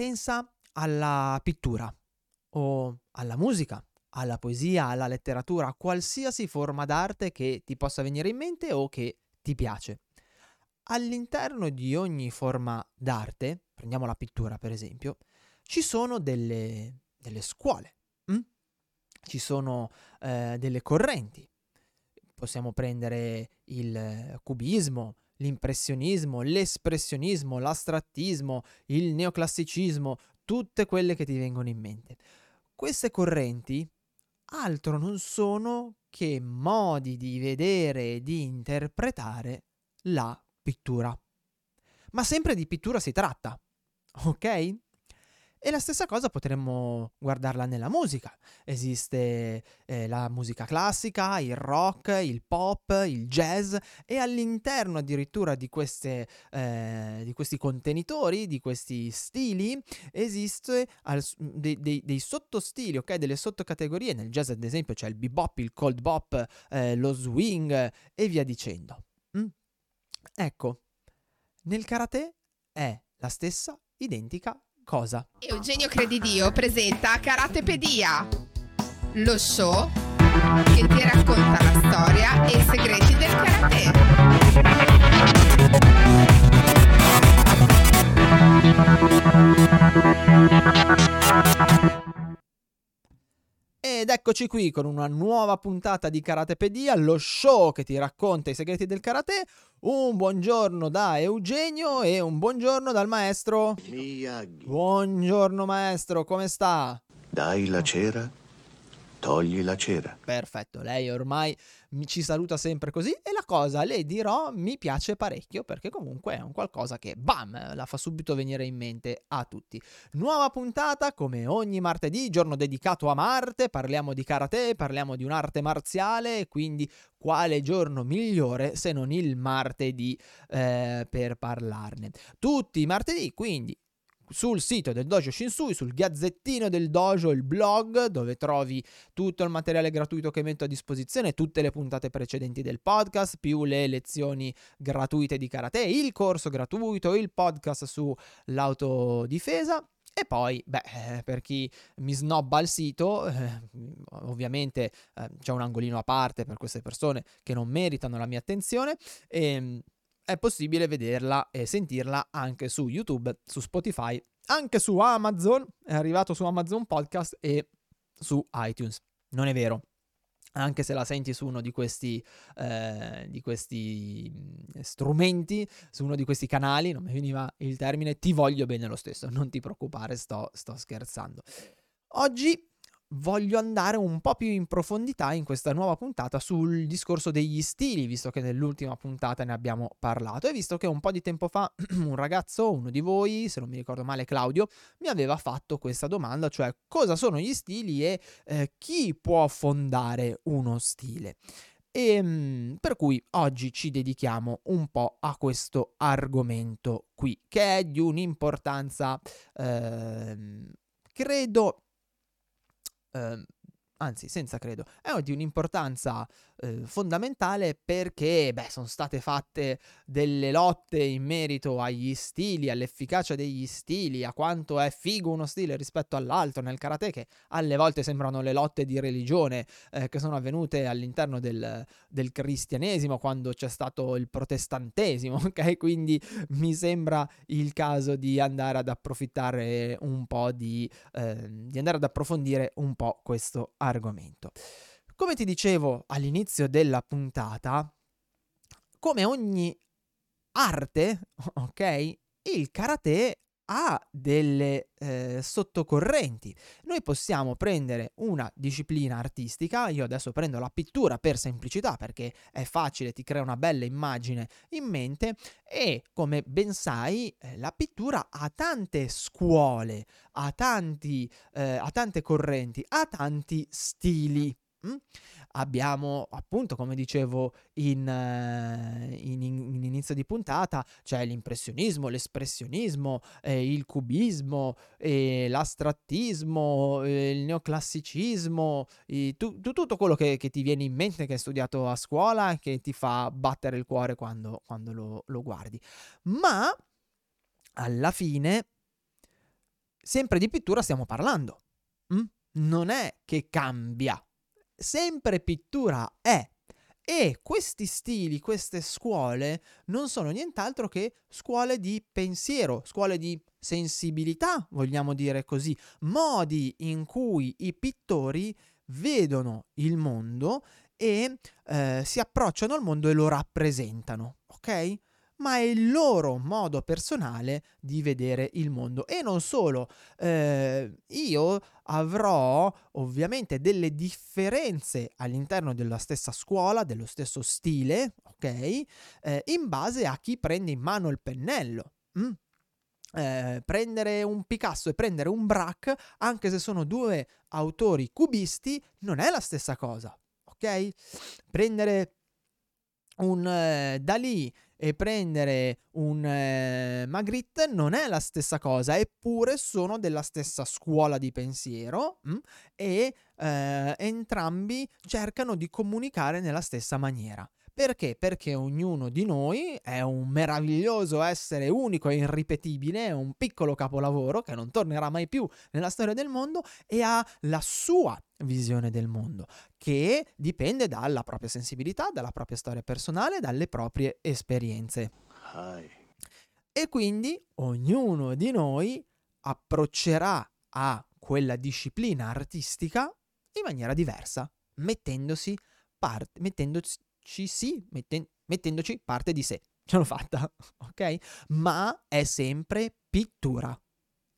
pensa alla pittura o alla musica, alla poesia, alla letteratura, qualsiasi forma d'arte che ti possa venire in mente o che ti piace. All'interno di ogni forma d'arte, prendiamo la pittura per esempio, ci sono delle scuole, ci sono delle correnti. Possiamo prendere il cubismo, l'impressionismo, l'espressionismo, l'astrattismo, il neoclassicismo, tutte quelle che ti vengono in mente. Queste correnti altro non sono che modi di vedere e di interpretare la pittura. Ma sempre di pittura si tratta, ok? E la stessa cosa potremmo guardarla nella musica. Esiste la musica classica, il rock, il pop, il jazz, e all'interno addirittura di questi contenitori, di questi stili, esiste dei sottostili, ok? Delle sottocategorie. Nel jazz ad esempio c'è il bebop, il cold bop, lo swing e via dicendo. Ecco, nel karate è la stessa identica cosa. Eugenio Credidio presenta Karatepedia, lo show che ti racconta la storia e i segreti del karate. Ed eccoci qui con una nuova puntata di Karatepedia, lo show che ti racconta i segreti del karate. Un buongiorno da Eugenio e un buongiorno dal maestro Miyagi. Buongiorno maestro, come sta? Dai la cera, togli la cera. Perfetto, lei ormai ci saluta sempre così, e la cosa, le dirò, mi piace parecchio, perché comunque è un qualcosa che bam, la fa subito venire in mente a tutti. Nuova puntata come ogni martedì, giorno dedicato a Marte, parliamo di karate, parliamo di un'arte marziale, e quindi quale giorno migliore se non il martedì per parlarne. Tutti i martedì, quindi sul sito del Dojo Shinsui, sul Gazzettino del Dojo, il blog dove trovi tutto il materiale gratuito che metto a disposizione, tutte le puntate precedenti del podcast, più le lezioni gratuite di karate, il corso gratuito, il podcast sull'autodifesa. E poi, per chi mi snobba il sito, ovviamente c'è un angolino a parte per queste persone che non meritano la mia attenzione, e è possibile vederla e sentirla anche su YouTube, su Spotify, anche su Amazon, è arrivato su Amazon Podcast e su iTunes. Non è vero, anche se la senti su uno di questi strumenti, su uno di questi canali, non mi veniva il termine, ti voglio bene lo stesso, non ti preoccupare, sto scherzando. Oggi voglio andare un po' più in profondità in questa nuova puntata sul discorso degli stili, visto che nell'ultima puntata ne abbiamo parlato, e visto che un po' di tempo fa un ragazzo, uno di voi, se non mi ricordo male Claudio, mi aveva fatto questa domanda, cioè cosa sono gli stili e chi può fondare uno stile. E per cui oggi ci dedichiamo un po' a questo argomento qui, che è di un'importanza, è di un'importanza fondamentale, perché sono state fatte delle lotte in merito agli stili, all'efficacia degli stili, a quanto è figo uno stile rispetto all'altro nel karate, che alle volte sembrano le lotte di religione che sono avvenute all'interno del cristianesimo, quando c'è stato il protestantesimo, ok? Quindi mi sembra il caso di andare ad approfittare un po' di andare ad approfondire un po' questo argomento. Come ti dicevo all'inizio della puntata, come ogni arte, ok, il karate ha delle sottocorrenti. Noi possiamo prendere una disciplina artistica, io adesso prendo la pittura per semplicità perché è facile, ti crea una bella immagine in mente, e come ben sai la pittura ha tante scuole, ha tante correnti, ha tanti stili. Abbiamo appunto, come dicevo in inizio di puntata, c'è l'impressionismo, l'espressionismo, il cubismo, l'astrattismo, il neoclassicismo, tutto quello che ti viene in mente, che hai studiato a scuola, che ti fa battere il cuore quando lo guardi. Ma alla fine sempre di pittura stiamo parlando. Non è che cambia, sempre pittura è. E questi stili, queste scuole non sono nient'altro che scuole di pensiero, scuole di sensibilità, vogliamo dire così, modi in cui i pittori vedono il mondo e si approcciano al mondo e lo rappresentano, ok? Ma è il loro modo personale di vedere il mondo. E non solo, io avrò ovviamente delle differenze all'interno della stessa scuola, dello stesso stile, ok? In base a chi prende in mano il pennello. Prendere un Picasso e prendere un Braque, anche se sono due autori cubisti, non è la stessa cosa, ok? Prendere un Dalì e prendere un Magritte non è la stessa cosa, eppure sono della stessa scuola di pensiero e entrambi cercano di comunicare nella stessa maniera. Perché? Perché ognuno di noi è un meraviglioso essere unico e irripetibile, è un piccolo capolavoro che non tornerà mai più nella storia del mondo e ha la sua visione del mondo, che dipende dalla propria sensibilità, dalla propria storia personale, dalle proprie esperienze. E quindi ognuno di noi approccerà a quella disciplina artistica in maniera diversa, mettendoci parte di sé. Ce l'ho fatta, ok? Ma è sempre pittura.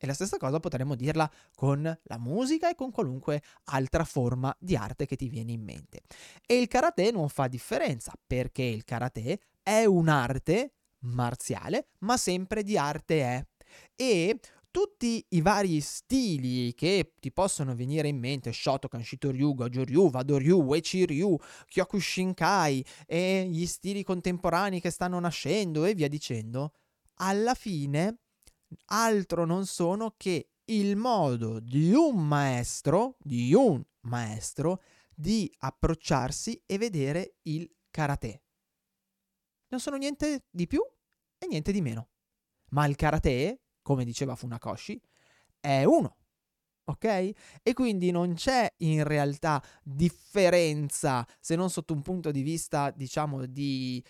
E la stessa cosa potremmo dirla con la musica e con qualunque altra forma di arte che ti viene in mente. E il karate non fa differenza, perché il karate è un'arte marziale, ma sempre di arte è. E tutti i vari stili che ti possono venire in mente, Shotokan, Shitō-ryū, Gōjū-ryū, Wadō-ryū, Uechi-ryū, Kyokushinkai e gli stili contemporanei che stanno nascendo e via dicendo, alla fine altro non sono che il modo di un maestro, di approcciarsi e vedere il karate. Non sono niente di più e niente di meno. Ma il karate, come diceva Funakoshi, è uno, ok? E quindi non c'è in realtà differenza, se non sotto un punto di vista, diciamo, di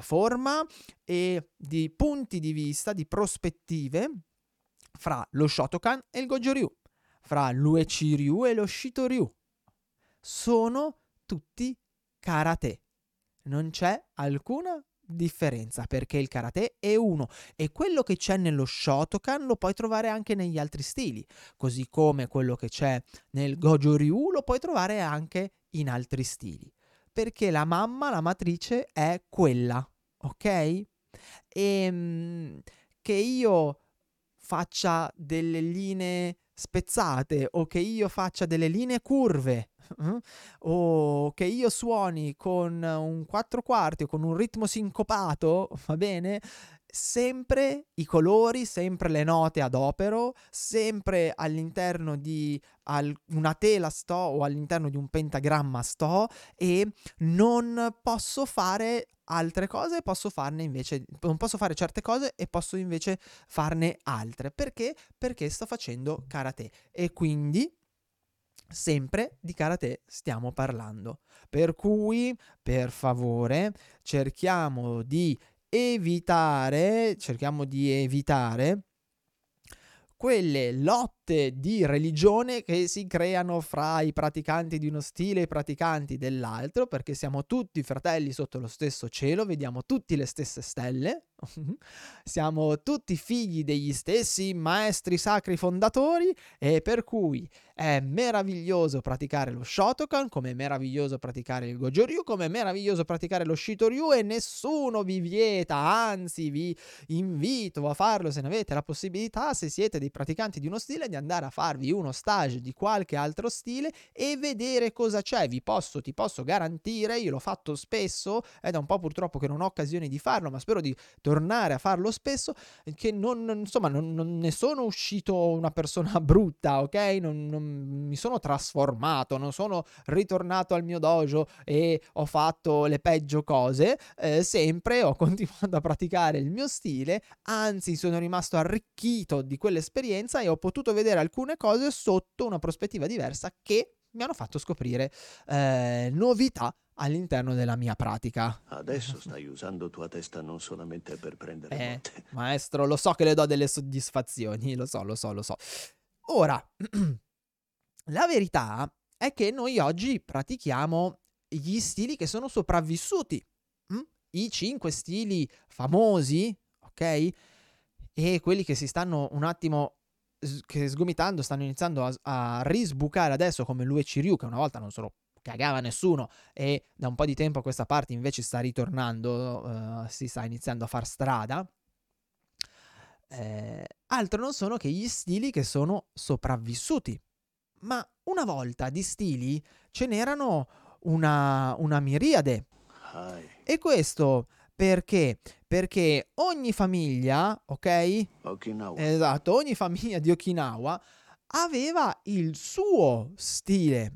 forma e di punti di vista, di prospettive, fra lo Shotokan e il Gōjū-ryū, fra l'Uechi-ryū e lo Shitō-ryū. Sono tutti karate. Non c'è alcuna differenza, perché il karate è uno, e quello che c'è nello Shotokan lo puoi trovare anche negli altri stili, così come quello che c'è nel Gōjū-ryū lo puoi trovare anche in altri stili, perché la mamma, la matrice è quella, ok? E che io faccia delle linee spezzate o che io faccia delle linee curve o che io suoni con un 4/4 o con un ritmo sincopato, va bene? Sempre i colori, sempre le note ad opero, sempre all'interno di una tela sto o all'interno di un pentagramma sto, e non posso fare altre cose, non posso fare certe cose e posso invece farne altre. Perché? Perché sto facendo karate e quindi sempre di karate stiamo parlando. Per cui, per favore, cerchiamo di evitare quelle lotte di religione che si creano fra i praticanti di uno stile e i praticanti dell'altro, perché siamo tutti fratelli sotto lo stesso cielo, vediamo tutti le stesse stelle, siamo tutti figli degli stessi maestri sacri fondatori, e per cui è meraviglioso praticare lo Shotokan, come è meraviglioso praticare il Gōjū-ryū, come è meraviglioso praticare lo Shitō-ryū, e nessuno vi vieta, anzi vi invito a farlo se ne avete la possibilità, se siete dei praticanti di uno stile, di andare a farvi uno stage di qualche altro stile e vedere cosa c'è. Ti posso garantire, io l'ho fatto spesso, è da un po' purtroppo che non ho occasione di farlo, ma spero di tornare tornare a farlo spesso, che non ne sono uscito una persona brutta, ok? Non mi sono trasformato, non sono ritornato al mio dojo e ho fatto le peggio cose, sempre ho continuato a praticare il mio stile, anzi sono rimasto arricchito di quell'esperienza e ho potuto vedere alcune cose sotto una prospettiva diversa che mi hanno fatto scoprire novità all'interno della mia pratica. Adesso stai usando tua testa non solamente per prendere note. Maestro, lo so che le do delle soddisfazioni, lo so. Ora, la verità è che noi oggi pratichiamo gli stili che sono sopravvissuti, i 5 stili famosi, ok? E quelli che si stanno un attimo che sgomitando, stanno iniziando a risbucare adesso, come l'Uechi-ryū, che una volta non solo cagava nessuno e da un po' di tempo a questa parte invece sta ritornando, si sta iniziando a far strada. Altro non sono che gli stili che sono sopravvissuti, ma una volta di stili ce n'erano una miriade. E questo perché? Perché ogni famiglia, ok? Okinawa. Esatto, ogni famiglia di Okinawa aveva il suo stile,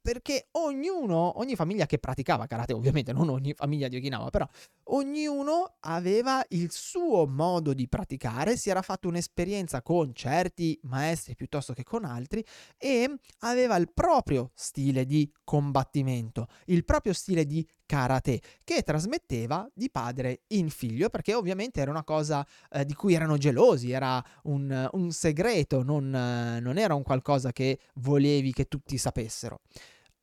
perché ogni famiglia che praticava karate, ovviamente non ogni famiglia di Okinawa, però ognuno aveva il suo modo di praticare, si era fatto un'esperienza con certi maestri piuttosto che con altri e aveva il proprio stile di combattimento, il proprio stile di karate che trasmetteva di padre in figlio, perché ovviamente era una cosa di cui erano gelosi, era un segreto, non era un qualcosa che volevi che tutti sapessero.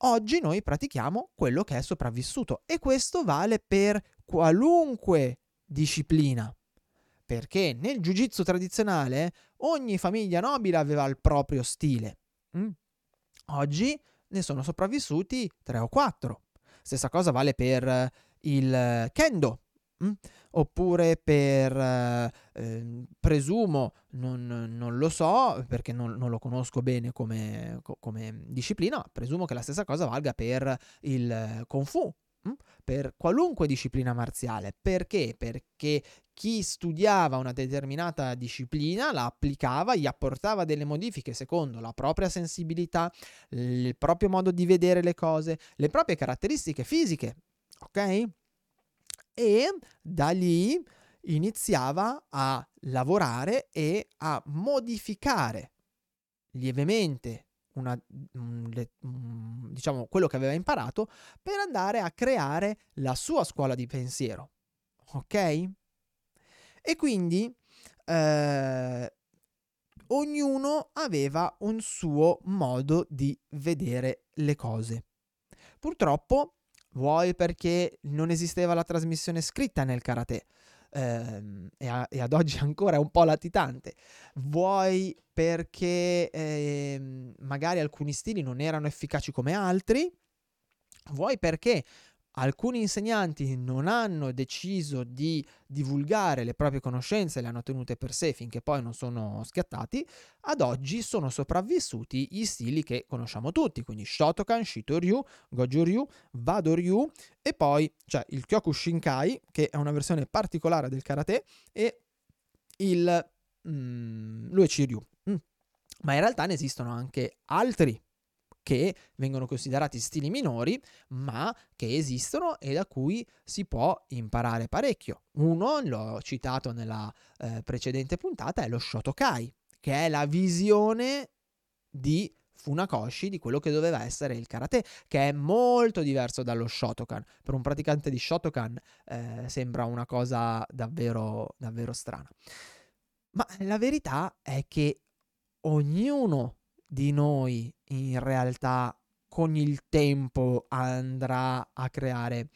Oggi noi pratichiamo quello che è sopravvissuto e questo vale per qualunque disciplina, perché nel jiu-jitsu tradizionale ogni famiglia nobile aveva il proprio stile. Oggi ne sono sopravvissuti 3 o 4. Stessa cosa vale per il kendo, oppure per, presumo, non lo so perché non lo conosco bene come disciplina, ma presumo che la stessa cosa valga per il kung fu, per qualunque disciplina marziale. Perché? Perché chi studiava una determinata disciplina la applicava, gli apportava delle modifiche secondo la propria sensibilità, il proprio modo di vedere le cose, le proprie caratteristiche fisiche, ok? E da lì iniziava a lavorare e a modificare lievemente diciamo quello che aveva imparato per andare a creare la sua scuola di pensiero, ok? E quindi ognuno aveva un suo modo di vedere le cose. Purtroppo, vuoi perché non esisteva la trasmissione scritta nel karate, e ad oggi ancora è un po' latitante, vuoi perché magari alcuni stili non erano efficaci come altri, vuoi perché alcuni insegnanti non hanno deciso di divulgare le proprie conoscenze, le hanno tenute per sé finché poi non sono schiattati, ad oggi sono sopravvissuti gli stili che conosciamo tutti, quindi Shotokan, Shitō-ryū, Gōjū-ryū, Wadō-ryū e poi c'è il Kyokushinkai, che è una versione particolare del karate, e il l'Uechi-ryū. Ma in realtà ne esistono anche altri che vengono considerati stili minori, ma che esistono e da cui si può imparare parecchio. Uno, l'ho citato nella precedente puntata, è lo Shotokai, che è la visione di Funakoshi di quello che doveva essere il karate, che è molto diverso dallo Shotokan. Per un praticante di Shotokan sembra una cosa davvero, davvero strana. Ma la verità è che ognuno di noi in realtà con il tempo andrà a creare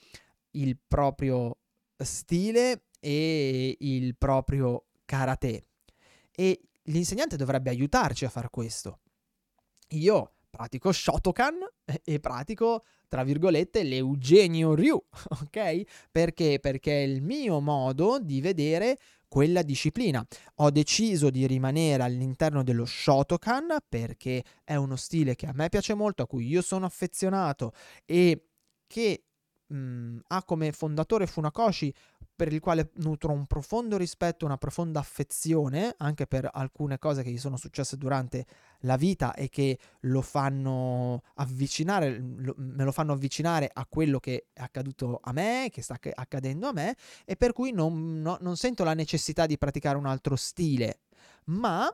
il proprio stile e il proprio karate e l'insegnante dovrebbe aiutarci a far questo. Io pratico Shotokan e pratico tra virgolette l'Eugenio-ryū, ok? Perché è il mio modo di vedere quella disciplina. Ho deciso di rimanere all'interno dello Shotokan perché è uno stile che a me piace molto, a cui io sono affezionato e che ha come fondatore Funakoshi per il quale nutro un profondo rispetto, una profonda affezione anche per alcune cose che gli sono successe durante la vita e che lo fanno avvicinare, me lo fanno avvicinare a quello che è accaduto a me, che sta accadendo a me, e per cui non sento la necessità di praticare un altro stile, ma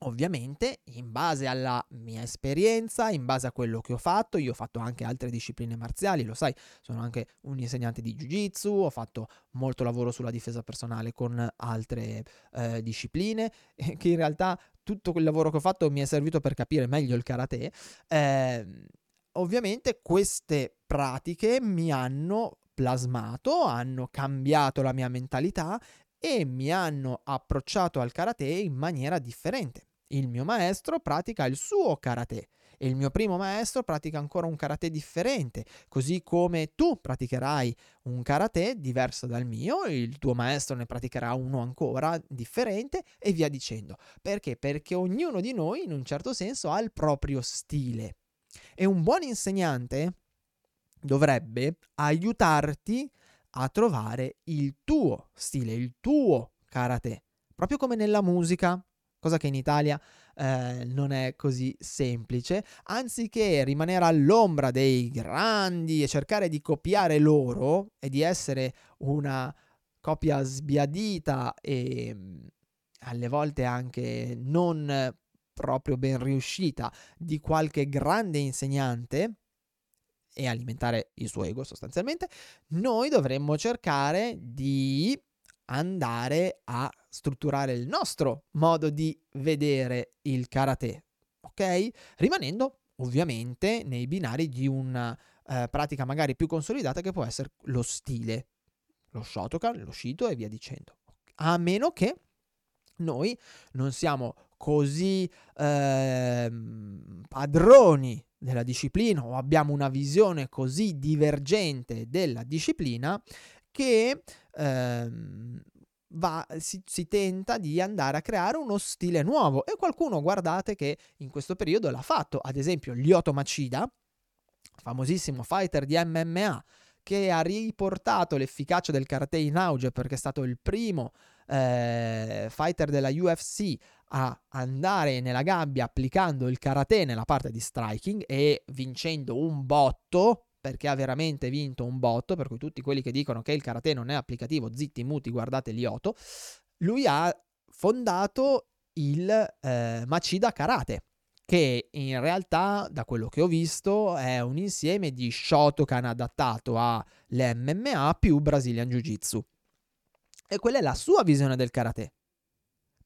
ovviamente in base alla mia esperienza, in base a quello che ho fatto. Io ho fatto anche altre discipline marziali, lo sai, sono anche un insegnante di Jiu Jitsu, ho fatto molto lavoro sulla difesa personale con altre discipline, che in realtà tutto quel lavoro che ho fatto mi è servito per capire meglio il karate. Ovviamente queste pratiche mi hanno plasmato, hanno cambiato la mia mentalità e mi hanno approcciato al karate in maniera differente. Il mio maestro pratica il suo karate e il mio primo maestro pratica ancora un karate differente, così come tu praticherai un karate diverso dal mio, il tuo maestro ne praticherà uno ancora differente e via dicendo. Perché? Perché ognuno di noi in un certo senso ha il proprio stile e un buon insegnante dovrebbe aiutarti a trovare il tuo stile, il tuo karate, proprio come nella musica, cosa che in Italia non è così semplice. Anziché rimanere all'ombra dei grandi e cercare di copiare loro e di essere una copia sbiadita e alle volte anche non proprio ben riuscita di qualche grande insegnante e alimentare il suo ego sostanzialmente, noi dovremmo cercare di andare a strutturare il nostro modo di vedere il karate, ok? Rimanendo ovviamente nei binari di una pratica magari più consolidata che può essere lo stile, lo Shotokan, lo Shitō e via dicendo. A meno che noi non siamo così padroni della disciplina o abbiamo una visione così divergente della disciplina che si tenta di andare a creare uno stile nuovo. E qualcuno, guardate, che in questo periodo l'ha fatto, ad esempio Lyoto Machida, famosissimo fighter di MMA, che ha riportato l'efficacia del karate in auge perché è stato il primo fighter della UFC a andare nella gabbia applicando il karate nella parte di striking e vincendo un botto, perché ha veramente vinto un botto, per cui tutti quelli che dicono che il karate non è applicativo, zitti muti, guardate Lyoto. Lui ha fondato il Machida Karate, che in realtà, da quello che ho visto, è un insieme di Shotokan adattato all'MMA più Brazilian Jiu Jitsu. E quella è la sua visione del karate.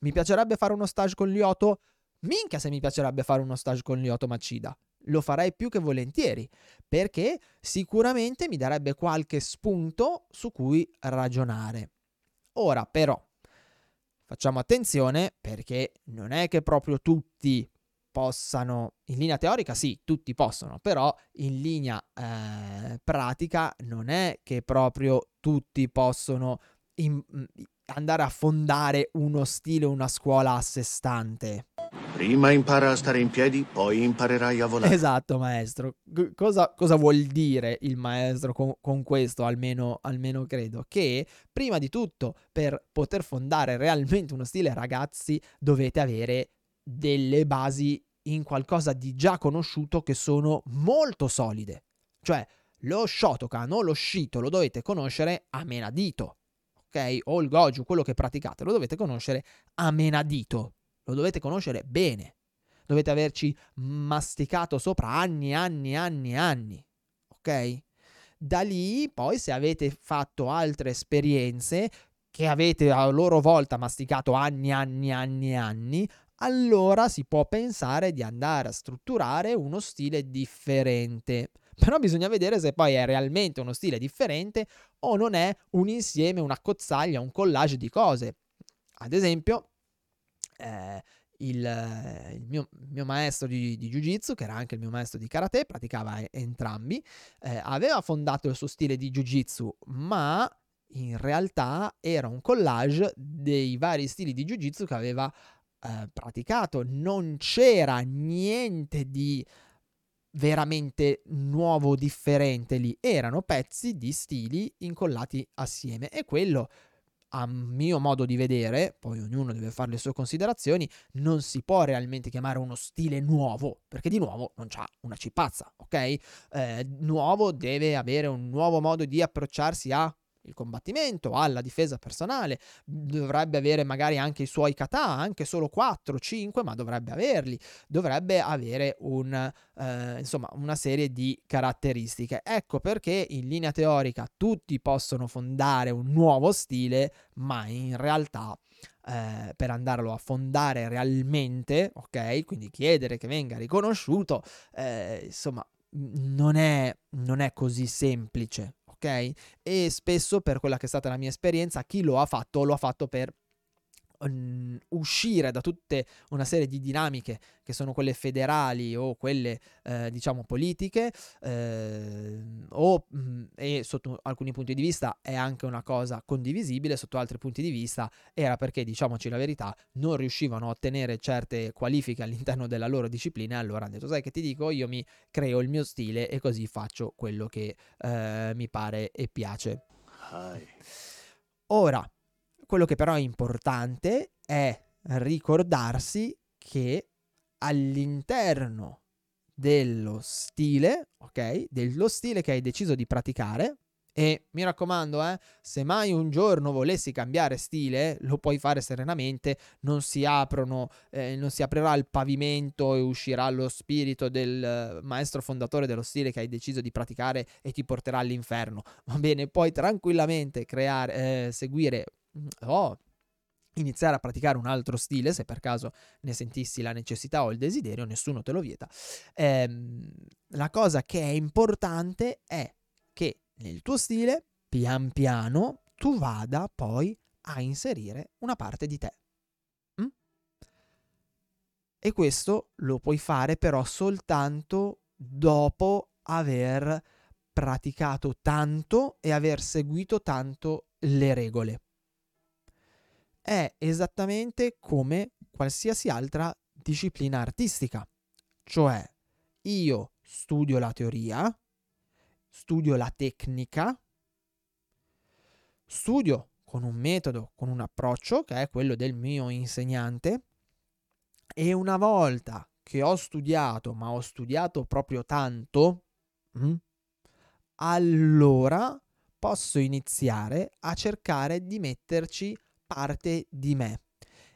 Mi piacerebbe fare uno stage con Lyoto? Minchia se mi piacerebbe fare uno stage con Lyoto Machida. Lo farei più che volentieri, perché sicuramente mi darebbe qualche spunto su cui ragionare. Ora però, facciamo attenzione, perché non è che proprio tutti possano, in linea teorica sì, tutti possono, però in linea pratica non è che proprio tutti possono andare a fondare uno stile, una scuola a sé stante. Prima impara a stare in piedi, poi imparerai a volare. Esatto, maestro. Cosa vuol dire il maestro con questo? Almeno credo che prima di tutto, per poter fondare realmente uno stile, ragazzi, dovete avere delle basi in qualcosa di già conosciuto che sono molto solide. Cioè, lo Shotokan o lo Shitō lo dovete conoscere a menadito. Okay? O il Gōjū, quello che praticate, lo dovete conoscere a menadito, lo dovete conoscere bene, dovete averci masticato sopra anni, ok? Da lì poi, se avete fatto altre esperienze che avete a loro volta masticato anni, allora si può pensare di andare a strutturare uno stile differente. Però bisogna vedere se poi è realmente uno stile differente o non è un insieme, una cozzaglia, un collage di cose. Ad esempio, il mio maestro di Jiu Jitsu, che era anche il mio maestro di Karate, praticava entrambi, aveva fondato il suo stile di Jiu Jitsu, ma in realtà era un collage dei vari stili di Jiu Jitsu che aveva praticato. Non c'era niente di veramente nuovo, differente lì, erano pezzi di stili incollati assieme, e quello, a mio modo di vedere, poi ognuno deve fare le sue considerazioni, non si può realmente chiamare uno stile nuovo, perché di nuovo non c'ha una cipazza, ok? Nuovo deve avere un nuovo modo di approcciarsi a il combattimento, alla difesa personale, dovrebbe avere magari anche i suoi kata, anche solo 4, 5, ma dovrebbe averli, dovrebbe avere una serie di caratteristiche. Ecco perché in linea teorica tutti possono fondare un nuovo stile, ma in realtà per andarlo a fondare realmente, ok, quindi chiedere che venga riconosciuto, non è così semplice. Okay? E spesso, per quella che è stata la mia esperienza, chi lo ha fatto per uscire da tutte una serie di dinamiche che sono quelle federali o quelle politiche e sotto alcuni punti di vista è anche una cosa condivisibile, sotto altri punti di vista era perché, diciamoci la verità, non riuscivano a ottenere certe qualifiche all'interno della loro disciplina, e allora hanno detto: sai che ti dico, io mi creo il mio stile e così faccio quello che mi pare e piace. Ora, quello che però è importante è ricordarsi che all'interno dello stile, ok, dello stile che hai deciso di praticare, e mi raccomando, se mai un giorno volessi cambiare stile, lo puoi fare serenamente, non si aprirà il pavimento e uscirà lo spirito del maestro fondatore dello stile che hai deciso di praticare e ti porterà all'inferno. Va bene, puoi tranquillamente iniziare a praticare un altro stile, se per caso ne sentissi la necessità o il desiderio, nessuno te lo vieta. La cosa che è importante è che nel tuo stile, pian piano, tu vada poi a inserire una parte di te. E questo lo puoi fare però soltanto dopo aver praticato tanto e aver seguito tanto le regole. È esattamente come qualsiasi altra disciplina artistica, cioè io studio la teoria, studio la tecnica, studio con un metodo, con un approccio che è quello del mio insegnante, e una volta che ho studiato, ma ho studiato proprio tanto, allora posso iniziare a cercare di metterci parte di me,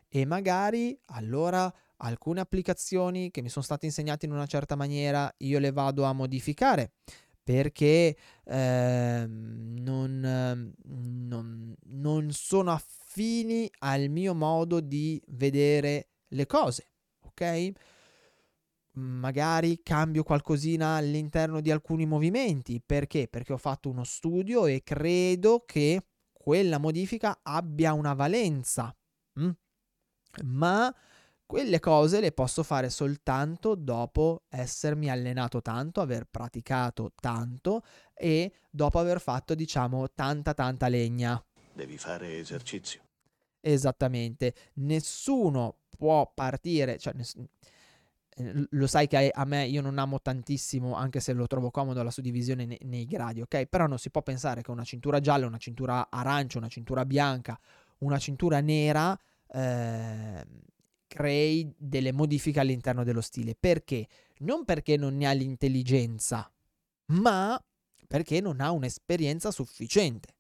e magari allora alcune applicazioni che mi sono state insegnate in una certa maniera io le vado a modificare, perché non sono affini al mio modo di vedere le cose, ok? Magari cambio qualcosina all'interno di alcuni movimenti, perché ho fatto uno studio e credo che quella modifica abbia una valenza, ma quelle cose le posso fare soltanto dopo essermi allenato tanto, aver praticato tanto e dopo aver fatto, tanta legna. Devi fare esercizio. Esattamente. Nessuno può partire, lo sai che a me, io non amo tantissimo, anche se lo trovo comodo, la suddivisione nei gradi, ok? Però non si può pensare che una cintura gialla, una cintura arancia, una cintura bianca, una cintura nera crei delle modifiche all'interno dello stile. Perché? Non perché non ne ha l'intelligenza, ma perché non ha un'esperienza sufficiente.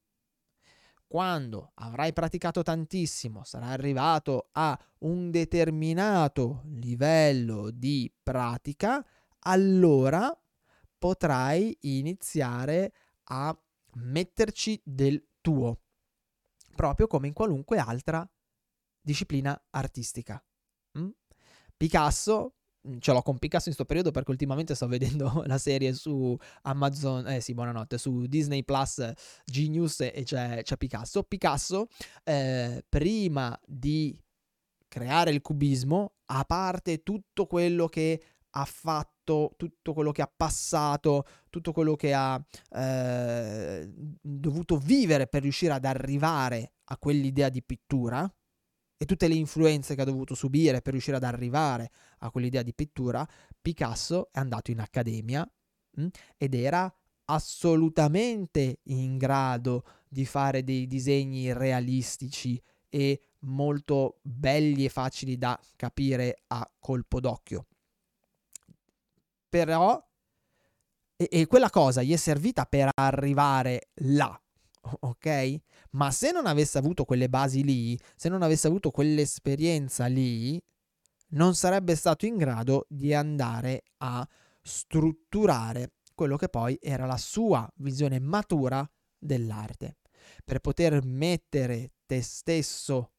Quando avrai praticato tantissimo, sarai arrivato a un determinato livello di pratica, allora potrai iniziare a metterci del tuo, proprio come in qualunque altra disciplina artistica. Picasso, ce l'ho con Picasso in sto periodo perché ultimamente sto vedendo la serie su Amazon, su Disney Plus, Genius, e c'è Picasso. Prima di creare il cubismo, a parte tutto quello che ha fatto, tutto quello che ha passato, tutto quello che ha dovuto vivere per riuscire ad arrivare a quell'idea di pittura, e tutte le influenze che ha dovuto subire per riuscire ad arrivare a quell'idea di pittura, Picasso è andato in accademia ed era assolutamente in grado di fare dei disegni realistici e molto belli e facili da capire a colpo d'occhio. Però e quella cosa gli è servita per arrivare là, ok? Ma se non avesse avuto quelle basi lì, se non avesse avuto quell'esperienza lì, non sarebbe stato in grado di andare a strutturare quello che poi era la sua visione matura dell'arte. Per poter mettere te stesso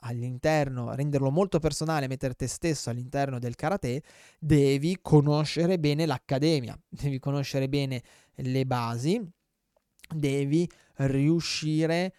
all'interno, renderlo molto personale, mettere te stesso all'interno del karate, devi conoscere bene l'accademia, devi conoscere bene le basi, devi riuscire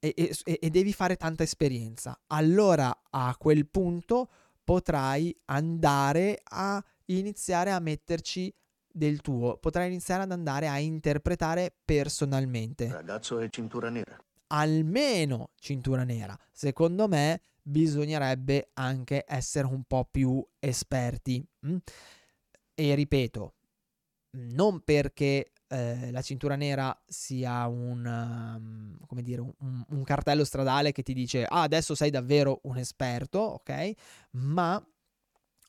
e devi fare tanta esperienza. Allora a quel punto potrai andare a iniziare a metterci del tuo, potrai iniziare ad andare a interpretare personalmente. Ragazzo è cintura nera. Almeno cintura nera. Secondo me bisognerebbe anche essere un po' più esperti. E ripeto, non perché la cintura nera sia un cartello stradale che ti dice ah, adesso sei davvero un esperto, ok? Ma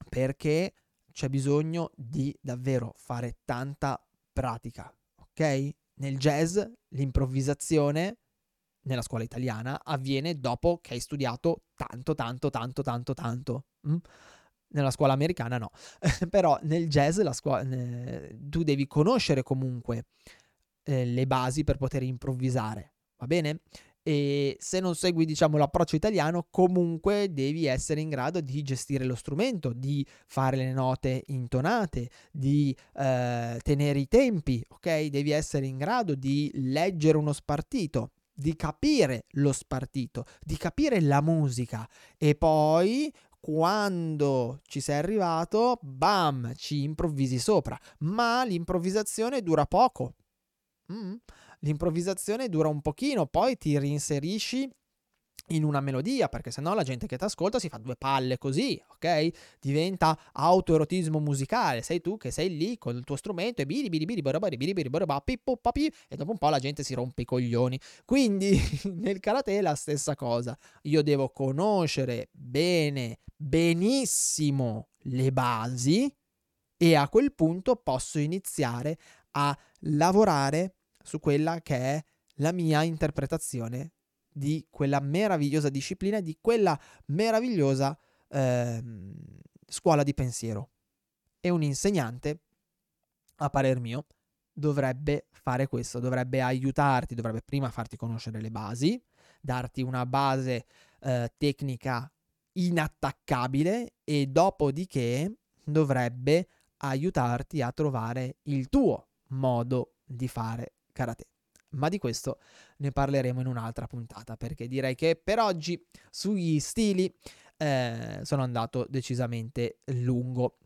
perché c'è bisogno di davvero fare tanta pratica, ok? Nel jazz l'improvvisazione nella scuola italiana avviene dopo che hai studiato tanto. Nella scuola americana no. Però nel jazz tu devi conoscere comunque le basi per poter improvvisare, va bene? E se non segui, diciamo, l'approccio italiano, comunque devi essere in grado di gestire lo strumento, di fare le note intonate, di tenere i tempi, ok? Devi essere in grado di leggere uno spartito, di capire lo spartito, di capire la musica, e poi quando ci sei arrivato, bam, ci improvvisi sopra. Ma l'improvvisazione dura poco. L'improvvisazione dura un pochino, poi ti reinserisci in una melodia, perché sennò la gente che ti ascolta si fa due palle così, ok? Diventa autoerotismo musicale, sei tu che sei lì con il tuo strumento e dopo un po' la gente si rompe i coglioni. Quindi nel karate è la stessa cosa, io devo conoscere bene, benissimo le basi e a quel punto posso iniziare a lavorare su quella che è la mia interpretazione di quella meravigliosa disciplina, di quella meravigliosa scuola di pensiero. E un insegnante, a parer mio, dovrebbe fare questo, dovrebbe aiutarti, dovrebbe prima farti conoscere le basi, darti una base tecnica inattaccabile e dopodiché dovrebbe aiutarti a trovare il tuo modo di fare karate. Ma di questo ne parleremo in un'altra puntata, perché direi che per oggi sugli stili sono andato decisamente lungo.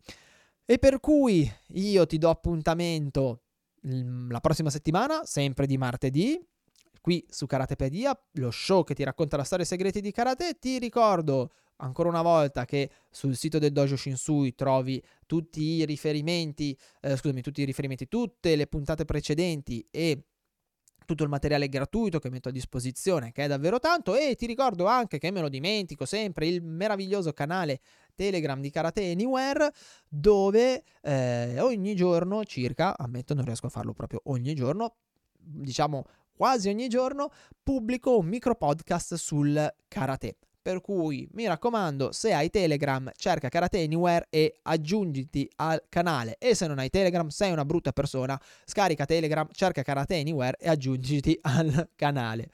E per cui io ti do appuntamento la prossima settimana, sempre di martedì, qui su Karatepedia, lo show che ti racconta la storia e i segreti di karate. Ti ricordo ancora una volta che sul sito del Dojo Shinsui trovi tutti i riferimenti, tutte le puntate precedenti e tutto il materiale gratuito che metto a disposizione, che è davvero tanto. E ti ricordo anche, che me lo dimentico sempre, il meraviglioso canale Telegram di Karate Anywhere, dove ogni giorno circa, ammetto non riesco a farlo proprio ogni giorno, diciamo quasi ogni giorno, pubblico un micro podcast sul karate. Per cui mi raccomando, se hai Telegram cerca Karate Anywhere e aggiungiti al canale, e se non hai Telegram sei una brutta persona, scarica Telegram, cerca Karate Anywhere e aggiungiti al canale.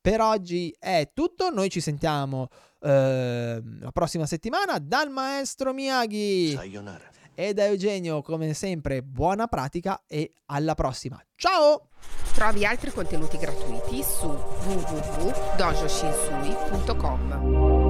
Per oggi è tutto, noi ci sentiamo la prossima settimana dal maestro Miyagi. Sayonara. E da Eugenio, come sempre, buona pratica e alla prossima. Ciao! Trovi altri contenuti gratuiti su www.dojoshinsui.com.